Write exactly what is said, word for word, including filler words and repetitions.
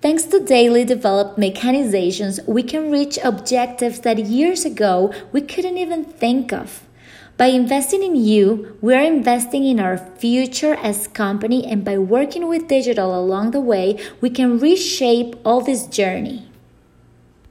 Thanks to daily developed mechanizations, we can reach objectives that years ago we couldn't even think of. By investing in you, we are investing in our future as a company, and by working with digital along the way, we can reshape all this journey.